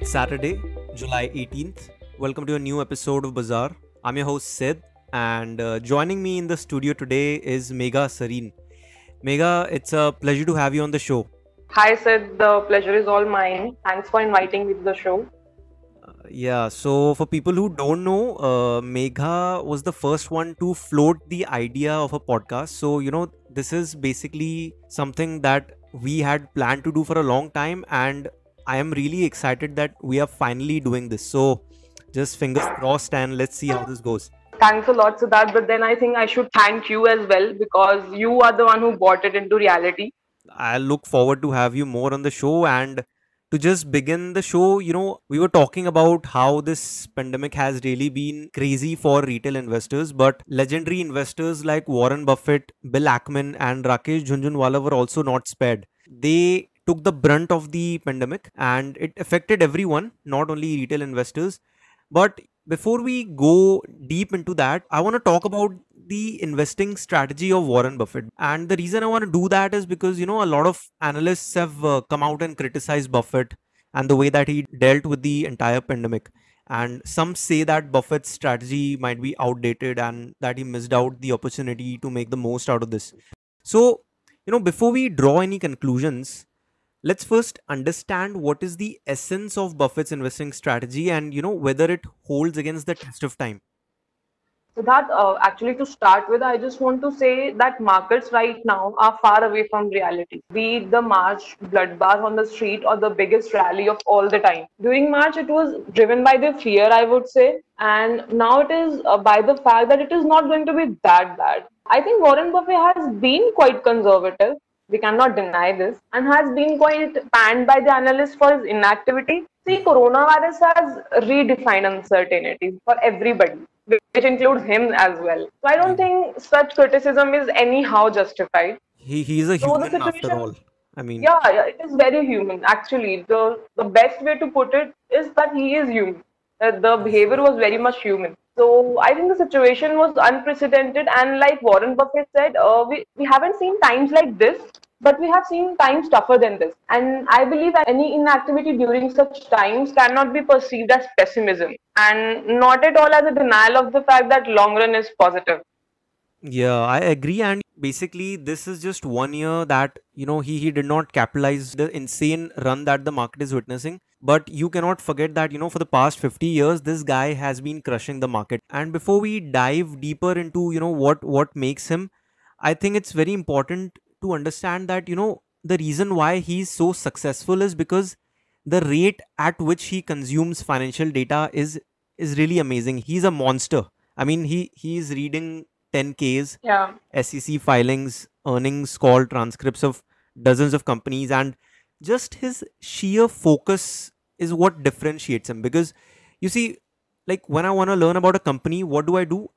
It's Saturday, July 18th. Welcome to a new episode of Bazaar. I'm your host Sid, and joining me in the studio today is Megha Sareen. Megha, it's a pleasure to have you on the show. Hi Sid, the pleasure is all mine. Thanks for inviting me to the show. So for people who don't know, Megha was the first one to float the idea of a podcast. So, you know, this is basically something that we had planned to do for a long time, and I am really excited that we are finally doing this. So just fingers crossed and let's see how this goes. Thanks a lot, Siddharth. But then I think I should thank you as well, because you are the one who brought it into reality. I look forward to have you more on the show. And to just begin the show, you know, we were talking about how this pandemic has really been crazy for retail investors, but legendary investors like Warren Buffett, Bill Ackman and Rakesh Jhunjhunwala were also not spared. They took the brunt of the pandemic and it affected everyone, not only retail investors. But before we go deep into that, I want to talk about the investing strategy of Warren Buffett. And the reason I want to do that is because, you know, a lot of analysts have come out and criticized Buffett and the way that he dealt with the entire pandemic. And some say that Buffett's strategy might be outdated and that he missed out the opportunity to make the most out of this. So, you know, before we draw any conclusions, let's first understand what is the essence of Buffett's investing strategy and, you know, whether it holds against the test of time. Siddharth, actually to start with, I just want to say that markets right now are far away from reality. Be it the March bloodbath on the street or the biggest rally of all the time. During March, it was driven by the fear, I would say. And now it is by the fact that it is not going to be that bad. I think Warren Buffett has been quite conservative. We cannot deny this, and has been quite panned by the analysts for his inactivity. See, coronavirus has redefined uncertainty for everybody, which includes him as well. So I don't think such criticism is anyhow justified. He's a human after all. I mean, yeah, it is very human. Actually, the best way to put it is that he is human. The behavior was very much human. So I think the situation was unprecedented, and like Warren Buffett said, we haven't seen times like this, but we have seen times tougher than this. And I believe any inactivity during such times cannot be perceived as pessimism, and not at all as a denial of the fact that long run is positive. Yeah, I agree. And basically, this is just 1 year that, you know, he did not capitalize the insane run that the market is witnessing. But you cannot forget that, you know, for the past 50 years, this guy has been crushing the market. And before we dive deeper into, you know, what makes him, I think it's very important to understand that, you know, the reason why he's so successful is because the rate at which he consumes financial data is really amazing. He's a monster. I mean, he's reading 10Ks, SEC filings, earnings call transcripts of dozens of companies, and just his sheer focus is what differentiates him. Because you see, like when I want to learn about a company, what do?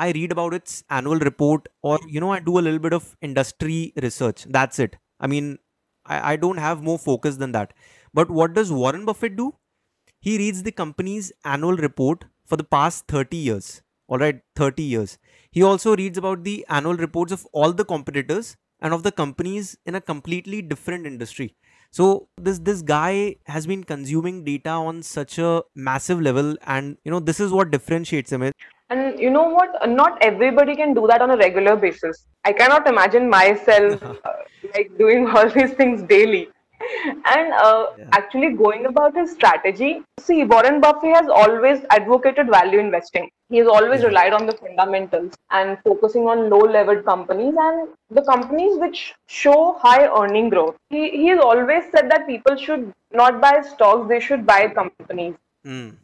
I read about its annual report, or, you know, I do a little bit of industry research. That's it. I mean, I don't have more focus than that. But what does Warren Buffett do? He reads the company's annual report for the past 30 years. All right, 30 years. He also reads about the annual reports of all the competitors and of the companies in a completely different industry. So this guy has been consuming data on such a massive level, and, you know, this is what differentiates him. And you know what? Not everybody can do that on a regular basis. I cannot imagine myself like doing all these things daily. And actually going about his strategy, see, Warren Buffett has always advocated value investing. He has always relied on the fundamentals and focusing on low-levered companies and the companies which show high earning growth. He has always said that people should not buy stocks, they should buy companies. Mm.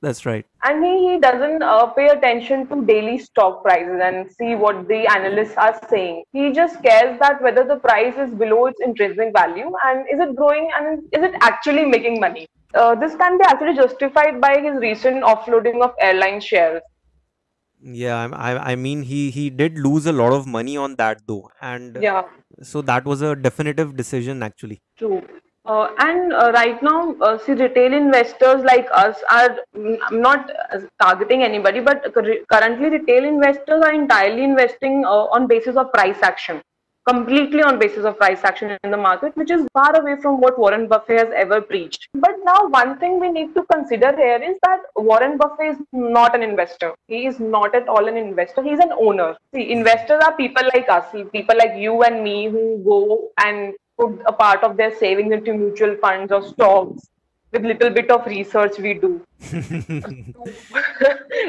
That's right. And he doesn't pay attention to daily stock prices and see what the analysts are saying. He just cares that whether the price is below its intrinsic value and is it growing and is it actually making money. This can be actually justified by his recent offloading of airline shares. Yeah, I mean, he did lose a lot of money on that though. And so that was a definitive decision actually. True. Right now, see, retail investors like us are not targeting anybody, but currently retail investors are entirely investing on basis of price action. completely on basis of price action in the market, which is far away from what Warren Buffett has ever preached. But now one thing we need to consider here is that Warren Buffett is not an investor. He is not at all an investor. He is an owner. See, investors are people like us, people like you and me, who go and put a part of their savings into mutual funds or stocks with little bit of research we do.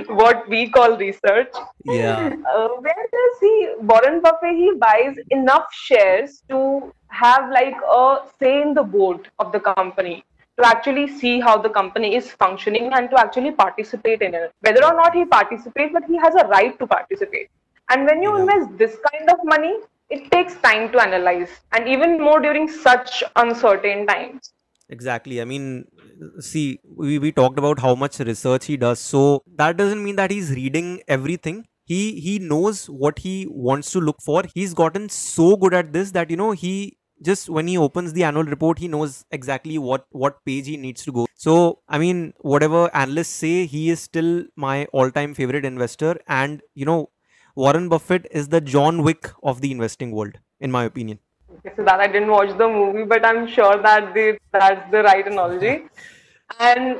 What we call research. Yeah. Where does he, Warren Buffett, he buys enough shares to have like a say in the board of the company, to actually see how the company is functioning and to actually participate in it. Whether or not he participates, but he has a right to participate. And when you invest this kind of money, it takes time to analyze, and even more during such uncertain times. Exactly. I mean, see, we talked about how much research he does. So that doesn't mean that he's reading everything. He knows what he wants to look for. He's gotten so good at this that, you know, he just, when he opens the annual report, he knows exactly what page he needs to go. So, I mean, whatever analysts say, he is still my all-time favorite investor. And, you know, Warren Buffett is the John Wick of the investing world, in my opinion. Okay, so that I didn't watch the movie, but I'm sure that that's the right analogy. And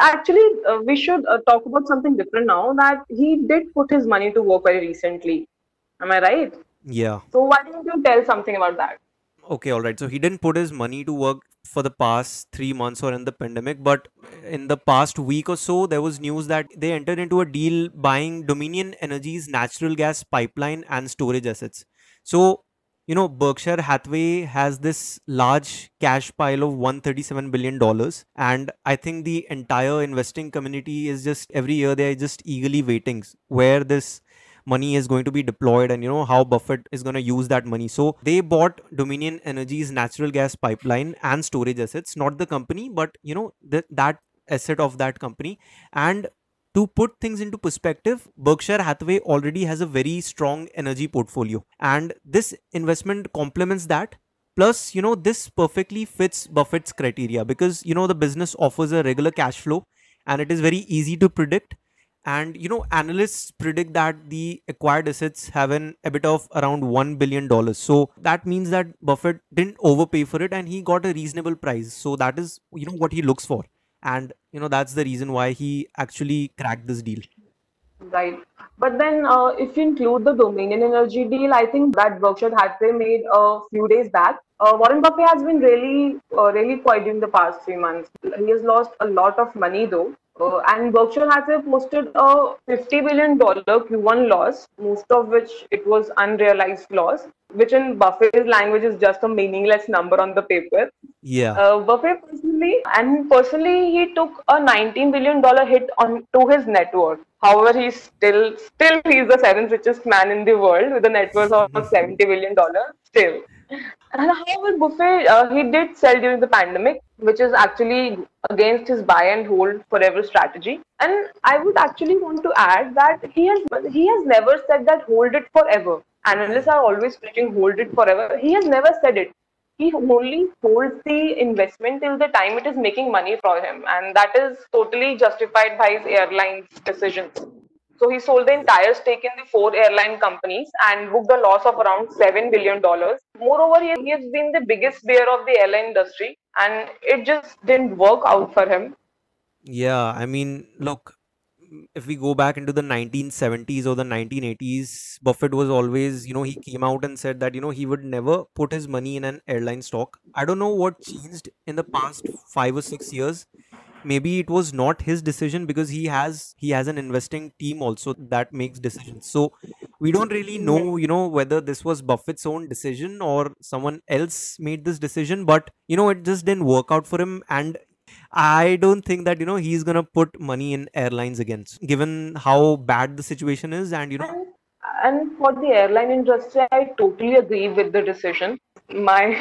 actually, we should talk about something different now, that he did put his money to work very recently. Am I right? Yeah. So why don't you tell something about that? Okay, all right. So he didn't put his money to work for the past 3 months or in the pandemic, but in the past week or so, there was news that they entered into a deal buying Dominion Energy's natural gas pipeline and storage assets. So, you know, Berkshire Hathaway has this large cash pile of $137 billion. And I think the entire investing community is just, every year, they're just eagerly waiting where this money is going to be deployed and, you know, how Buffett is going to use that money. So they bought Dominion Energy's natural gas pipeline and storage assets, not the company, but, you know, that asset of that company. And to put things into perspective, Berkshire Hathaway already has a very strong energy portfolio, and this investment complements that. Plus, you know, this perfectly fits Buffett's criteria because, you know, the business offers a regular cash flow and it is very easy to predict. And, you know, analysts predict that the acquired assets have an EBITDA of around $1 billion. So that means that Buffett didn't overpay for it and he got a reasonable price. So that is, you know, what he looks for. And, you know, that's the reason why he actually cracked this deal. Right. But then if you include the Dominion Energy deal, I think that Berkshire Hathaway made a few days back, Warren Buffett has been really quiet during the past 3 months. He has lost a lot of money though. And Berkshire Hathaway posted a $50 billion Q1 loss, most of which it was unrealized loss, which in Buffett's language is just a meaningless number on the paper. Yeah. Buffett personally, he took a $19 billion hit to his net worth. However, he's still he's the seventh richest man in the world with a net worth of $70 billion still. And however, Buffett, he did sell during the pandemic, which is actually against his buy and hold forever strategy. And I would actually want to add that he has never said that hold it forever. Analysts are always preaching hold it forever. He has never said it. He only holds the investment till the time it is making money for him. And that is totally justified by his airline's decisions. So he sold the entire stake in the 4 airline companies and booked a loss of around $7 billion. Moreover, he has been the biggest bear of the airline industry and it just didn't work out for him. Yeah, I mean, look, if we go back into the 1970s or the 1980s, Buffett was always, you know, he came out and said that, you know, he would never put his money in an airline stock. I don't know what changed in the past 5 or 6 years. Maybe it was not his decision because he has an investing team also that makes decisions. So we don't really know, you know, whether this was Buffett's own decision or someone else made this decision, but you know, it just didn't work out for him. And I don't think that, you know, he's going to put money in airlines again, given how bad the situation is. And, you know, and for the airline industry, I totally agree with the decision. My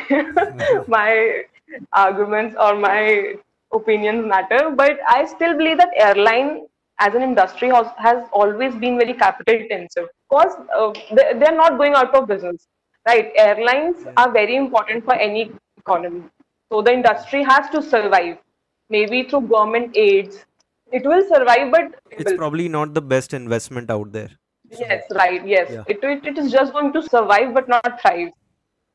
arguments or my opinions matter, but I still believe that airline as an industry has always been very capital intensive because they're not going out of business, right? Airlines are very important for any economy. So the industry has to survive, maybe through government aids. It will survive, but it's probably not the best investment out there. So, yes, right. Yes. Yeah. It is just going to survive but not thrive.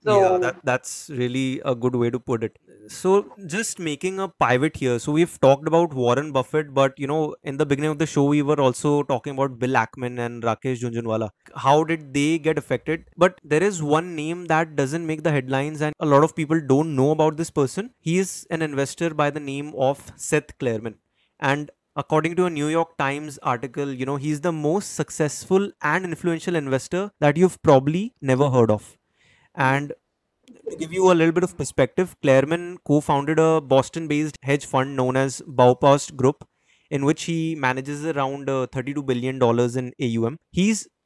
So yeah, that's really a good way to put it. So just making a pivot here. So we've talked about Warren Buffett, but you know, in the beginning of the show, we were also talking about Bill Ackman and Rakesh Jhunjhunwala. How did they get affected? But there is one name that doesn't make the headlines and a lot of people don't know about this person. He is an investor by the name of Seth Klarman. And according to a New York Times article, you know, he's the most successful and influential investor that you've probably never heard of. And to give you a little bit of perspective, Klarman co-founded a Boston-based hedge fund known as Baupost Group, in which he manages around $32 billion in AUM.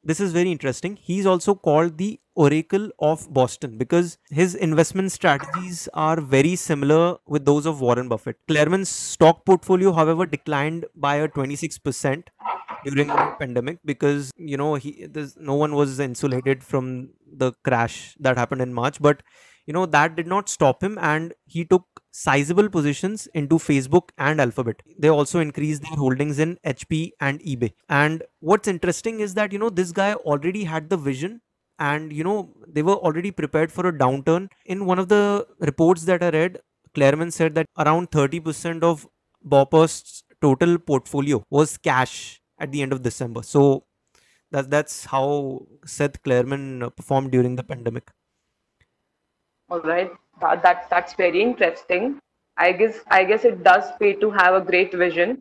This is very interesting. He's also called the Oracle of Boston because his investment strategies are very similar with those of Warren Buffett. Klarman's stock portfolio, however, declined by a 26% during the pandemic because, you know, no one was insulated from the crash that happened in March. But, you know, that did not stop him, and he took sizable positions into Facebook and Alphabet. They also increased their holdings in HP and eBay. And what's interesting is that, you know, this guy already had the vision and, you know, they were already prepared for a downturn. In one of the reports that I read, Klarman said that around 30% of Baupost's total portfolio was cash at the end of December. So that's how Seth Klarman performed during the pandemic. All right. That's very interesting. I guess it does pay to have a great vision.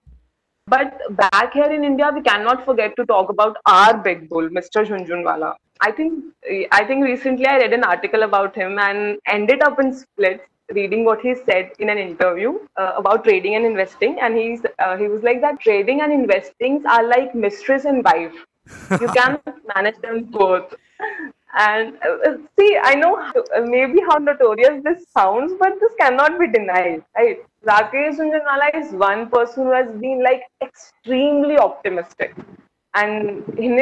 But back here in India, we cannot forget to talk about our big bull, Mr. Jhunjhunwala. I think recently I read an article about him and ended up in splits reading what he said in an interview about trading and investing. And he was like that trading and investing are like mistress and wife. You can't manage them both. And see, I know maybe how notorious this sounds, but this cannot be denied, right? Rakesh Jhunjhunwala is one person who has been like extremely optimistic, and in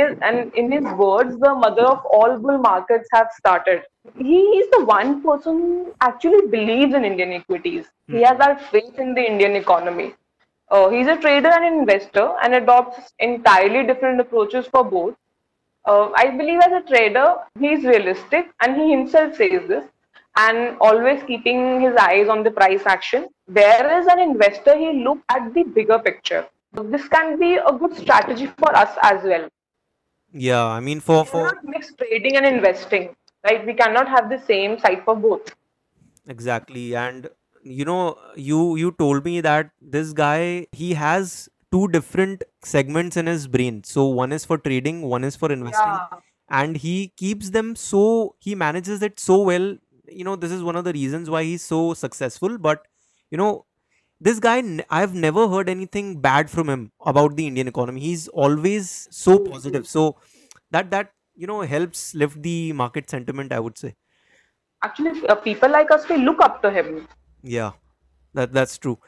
his words, the mother of all bull markets have started. He is the one person who actually believes in Indian equities. He has that faith in the Indian economy. He's a trader and an investor and adopts entirely different approaches for both. I believe as a trader, he's realistic, and he himself says this, and always keeping his eyes on the price action. Whereas an investor, he looks at the bigger picture. This can be a good strategy for us as well. Yeah, I mean, we cannot mix trading and investing, right? We cannot have the same side for both. Exactly. And, you know, you told me that this guy, he has two different segments in his brain. So one is for trading, one is for investing. Yeah. And he keeps them, so he manages it so well. You know, this is one of the reasons why he's so successful. But, you know, this guy, I've never heard anything bad from him about the Indian economy. He's always so positive. So that, you know, helps lift the market sentiment, I would say. Actually, people like us, we look up to him. Yeah, that's true.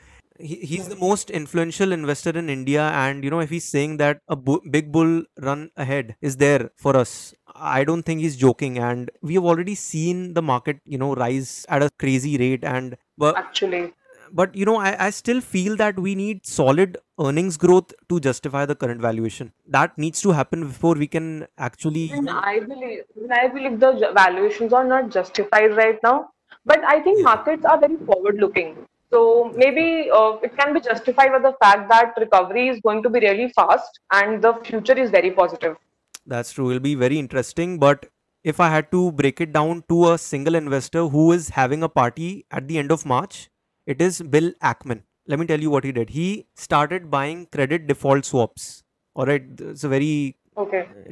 He's the most influential investor in India, and you know, if he's saying that a big bull run ahead is there for us, I don't think he's joking. And we have already seen the market, you know, rise at a crazy rate. And but you know, I still feel that we need solid earnings growth to justify the current valuation. That needs to happen before we can actually. And I believe the valuations are not justified right now, but I think markets are very forward-looking. So maybe it can be justified by the fact that recovery is going to be really fast and the future is very positive. That's true. It'll be very interesting. But if I had to break it down to a single investor who is having a party at the end of March, it is Bill Ackman. Let me tell you what he did. He started buying credit default swaps. All right. It's a very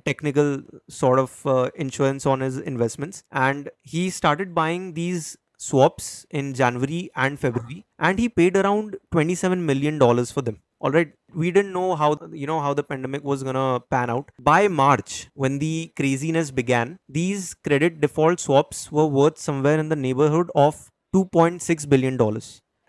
technical sort of insurance on his investments. And he started buying these swaps in January and February, and he paid around $27 million for them. All right. We didn't know how the pandemic was going to pan out. By March, when the craziness began, these credit default swaps were worth somewhere in the neighborhood of $2.6 billion.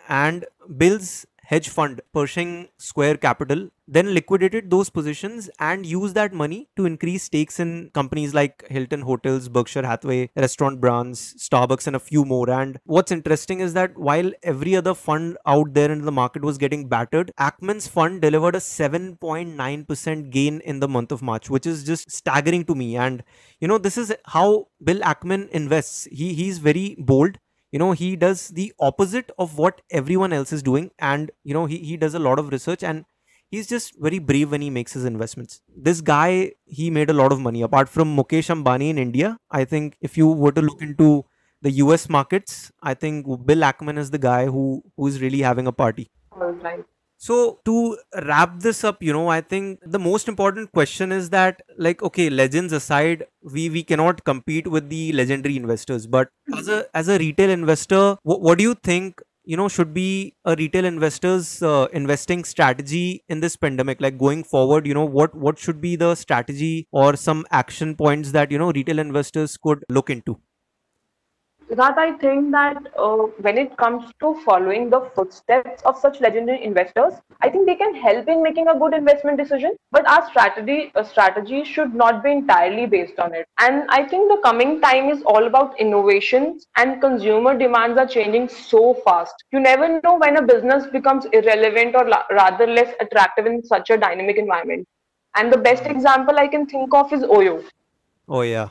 And Bill's hedge fund, Pershing Square Capital, then liquidated those positions and used that money to increase stakes in companies like Hilton Hotels, Berkshire Hathaway, Restaurant Brands, Starbucks, and a few more. And what's interesting is that while every other fund out there in the market was getting battered, Ackman's fund delivered a 7.9% gain in the month of March, which is just staggering to me. And you know, this is how Bill Ackman invests. He's very bold. You know, he does the opposite of what everyone else is doing, and you know, he does a lot of research, and he's just very brave when he makes his investments. This guy, he made a lot of money. Apart from Mukesh Ambani in India, I think if you were to look into the US markets, I think Bill Ackman is the guy who is really having a party. All right. So to wrap this up, you know, I think the most important question is that, like, okay, legends aside, we cannot compete with the legendary investors. But as a retail investor, what do you think, you know, should be a retail investor's investing strategy in this pandemic? Like going forward, you know, what should be the strategy or some action points that, you know, retail investors could look into? Siddharth, I think that when it comes to following the footsteps of such legendary investors, I think they can help in making a good investment decision. But our strategy should not be entirely based on it. And I think the coming time is all about innovations, and consumer demands are changing so fast. You never know when a business becomes irrelevant or rather less attractive in such a dynamic environment. And the best example I can think of is OYO. Oh, yeah.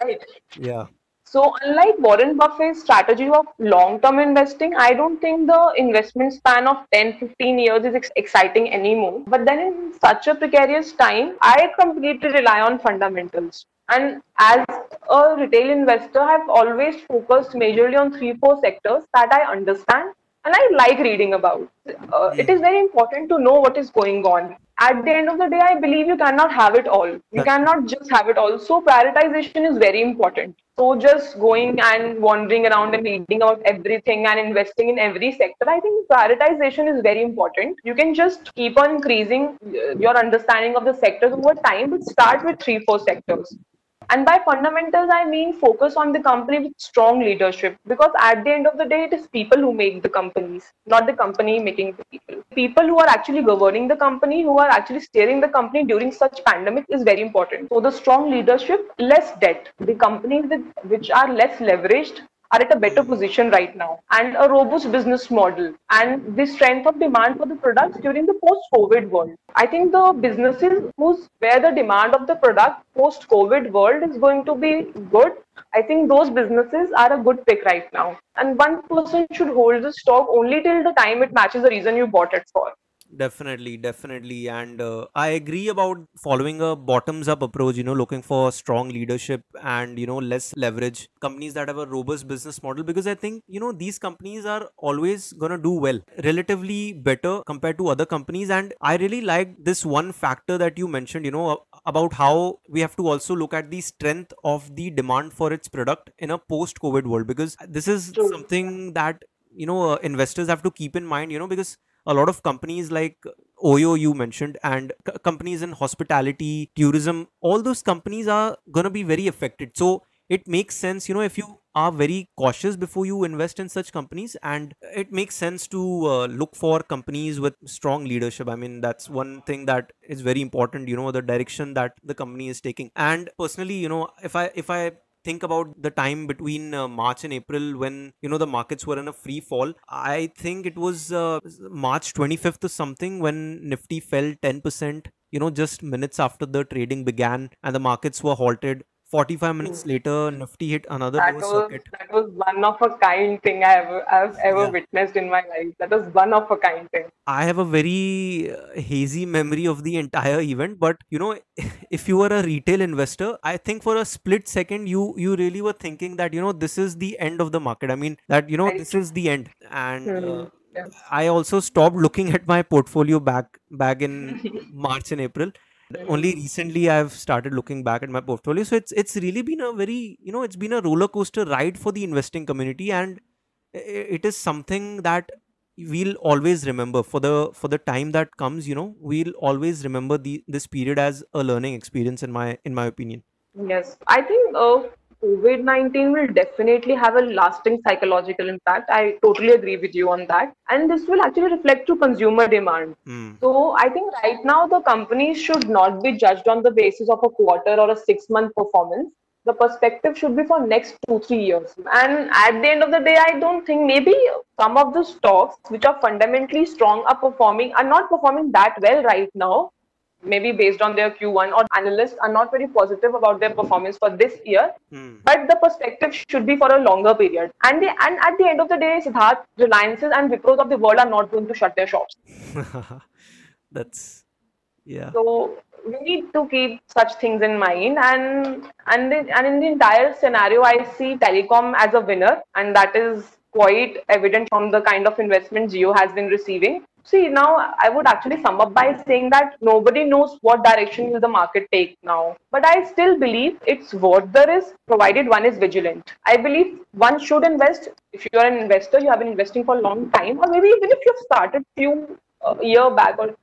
Right. Yeah. So unlike Warren Buffett's strategy of long-term investing, I don't think the investment span of 10-15 years is exciting anymore. But then in such a precarious time, I completely rely on fundamentals. And as a retail investor, I've always focused majorly on 3-4 sectors that I understand and I like reading about. It is very important to know what is going on. At the end of the day, I believe you cannot have it all. You cannot just have it all. So prioritization is very important. So just going and wandering around and reading about everything and investing in every sector, I think prioritization is very important. You can just keep on increasing your understanding of the sectors over time, but start with 3-4 sectors. And by fundamentals, I mean focus on the company with strong leadership, because at the end of the day, it is people who make the companies, not the company making the people. People who are actually governing the company, who are actually steering the company during such pandemic is very important. So the strong leadership, less debt, the companies which are less leveraged are at a better position right now, and a robust business model and the strength of demand for the products during the post-COVID world. I think the businesses where the demand of the product post-COVID world is going to be good, I think those businesses are a good pick right now. And one person should hold the stock only till the time it matches the reason you bought it for. Definitely. And I agree about following a bottoms up approach, you know, looking for strong leadership and, you know, less leverage, companies that have a robust business model, because I think, you know, these companies are always going to do well, relatively better compared to other companies. And I really like this one factor that you mentioned, you know, about how we have to also look at the strength of the demand for its product in a post-COVID world, because this is something that, you know, investors have to keep in mind, you know, because a lot of companies like OYO you mentioned, and companies in hospitality, tourism, all those companies are going to be very affected. So it makes sense, you know, if you are very cautious before you invest in such companies, and it makes sense to look for companies with strong leadership. I mean, that's one thing that is very important, you know, the direction that the company is taking. And personally, you know, if I think about the time between March and April when, you know, the markets were in a free fall. I think it was March 25th or something when Nifty fell 10%, you know, just minutes after the trading began and the markets were halted. 45 minutes later, Nifty hit another low circuit. That was one of a kind thing I've ever witnessed in my life. That was one of a kind thing. I have a very hazy memory of the entire event, but you know, if you were a retail investor, I think for a split second, you really were thinking that, you know, this is the end of the market. I mean, that, you know, this is the end. And I also stopped looking at my portfolio back in March and April. Only recently I've started looking back at my portfolio. So it's really been a very, you know, it's been a roller coaster ride for the investing community, and it is something that we'll always remember for the time that comes. You know, we'll always remember this period as a learning experience, in my opinion. Yes, I think COVID-19 will definitely have a lasting psychological impact. I totally agree with you on that. And this will actually reflect to consumer demand. Mm. So I think right now the companies should not be judged on the basis of a quarter or a 6-month performance. The perspective should be for next 2-3 years. And at the end of the day, I don't think maybe some of the stocks which are fundamentally strong are not performing that well right now. Maybe based on their Q1, or analysts are not very positive about their performance for this year. Mm. But the perspective should be for a longer period. And at the end of the day, Siddharth, Reliances and Wipros of the world are not going to shut their shops. That's, yeah. So we need to keep such things in mind. And in the entire scenario, I see telecom as a winner. And that is quite evident from the kind of investment Jio has been receiving. See, now I would actually sum up by saying that nobody knows what direction will the market take now. But I still believe it's worth the risk, provided one is vigilant. I believe one should invest. If you are an investor, you have been investing for a long time, or maybe even if you've started a year back or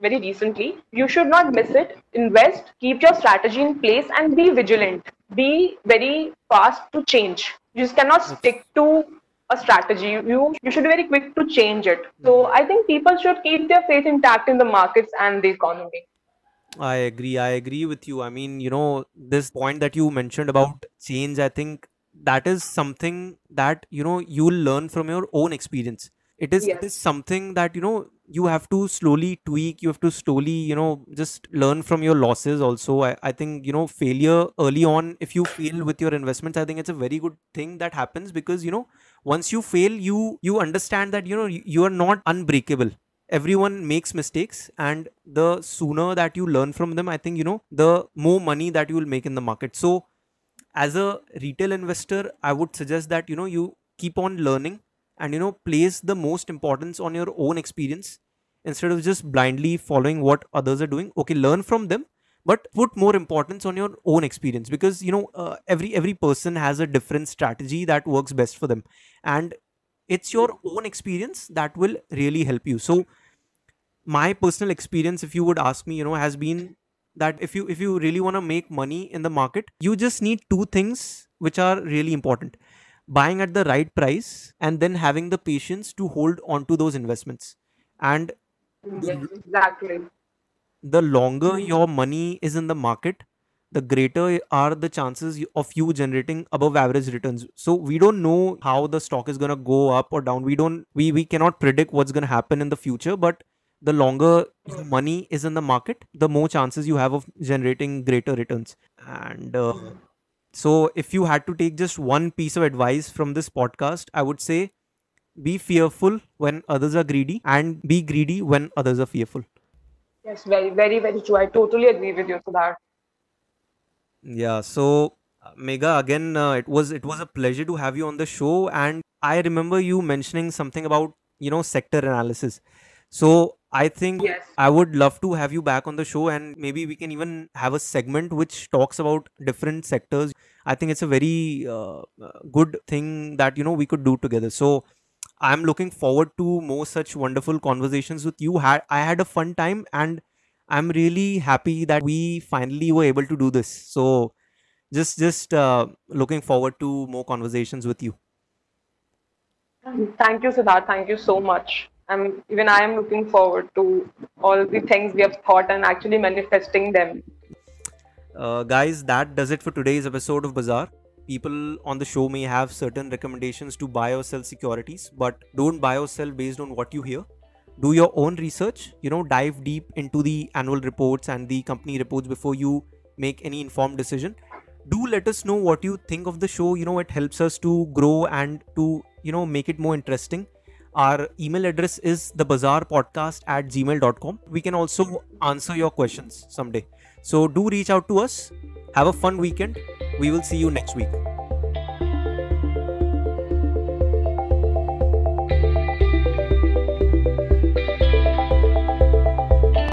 very recently, you should not miss it. Invest, keep your strategy in place, and be vigilant. Be very fast to change. You just cannot stick to a strategy. You should be very quick to change it. So I think people should keep their faith intact in the markets and the economy. I agree with you. I mean, this point that you mentioned about change, I think that is something that, you'll learn from your own experience. It is something that, you have to slowly tweak. You have to slowly, just learn from your losses also. I think, failure early on, if you fail with your investments, I think it's a very good thing that happens, because, once you fail, you understand that, you are not unbreakable. Everyone makes mistakes, and the sooner that you learn from them, I think, the more money that you will make in the market. So as a retail investor, I would suggest that, you keep on learning. And, place the most importance on your own experience instead of just blindly following what others are doing. Okay, learn from them, but put more importance on your own experience, because, every person has a different strategy that works best for them. And it's your own experience that will really help you. So my personal experience, if you would ask me, has been that if you really want to make money in the market, you just need two things which are really important. Buying at the right price, and then having the patience to hold on to those investments. And yes, exactly. The longer your money is in the market, the greater are the chances of you generating above average returns. So we don't know how the stock is going to go up or down. We cannot predict what's going to happen in the future, but the longer your money is in the market, the more chances you have of generating greater returns. And so if you had to take just one piece of advice from this podcast, I would say be fearful when others are greedy, and be greedy when others are fearful. Yes, very, very, very true. I totally agree with you, Siddharth. Yeah. So Megha, again, it was a pleasure to have you on the show. And I remember you mentioning something about, sector analysis. So I think yes. I would love to have you back on the show, and maybe we can even have a segment which talks about different sectors. I think it's a very good thing that, we could do together. So I'm looking forward to more such wonderful conversations with you. I had a fun time, and I'm really happy that we finally were able to do this. So just looking forward to more conversations with you. Thank you, Siddharth. Thank you so much. I am looking forward to all the things we have thought and actually manifesting them. Guys, that does it for today's episode of Bazaar. People on the show may have certain recommendations to buy or sell securities, but don't buy or sell based on what you hear. Do your own research, dive deep into the annual reports and the company reports before you make any informed decision. Do let us know what you think of the show. It helps us to grow and to, make it more interesting. Our email address is thebazaarpodcast@gmail.com. We can also answer your questions someday. So do reach out to us. Have a fun weekend. We will see you next week.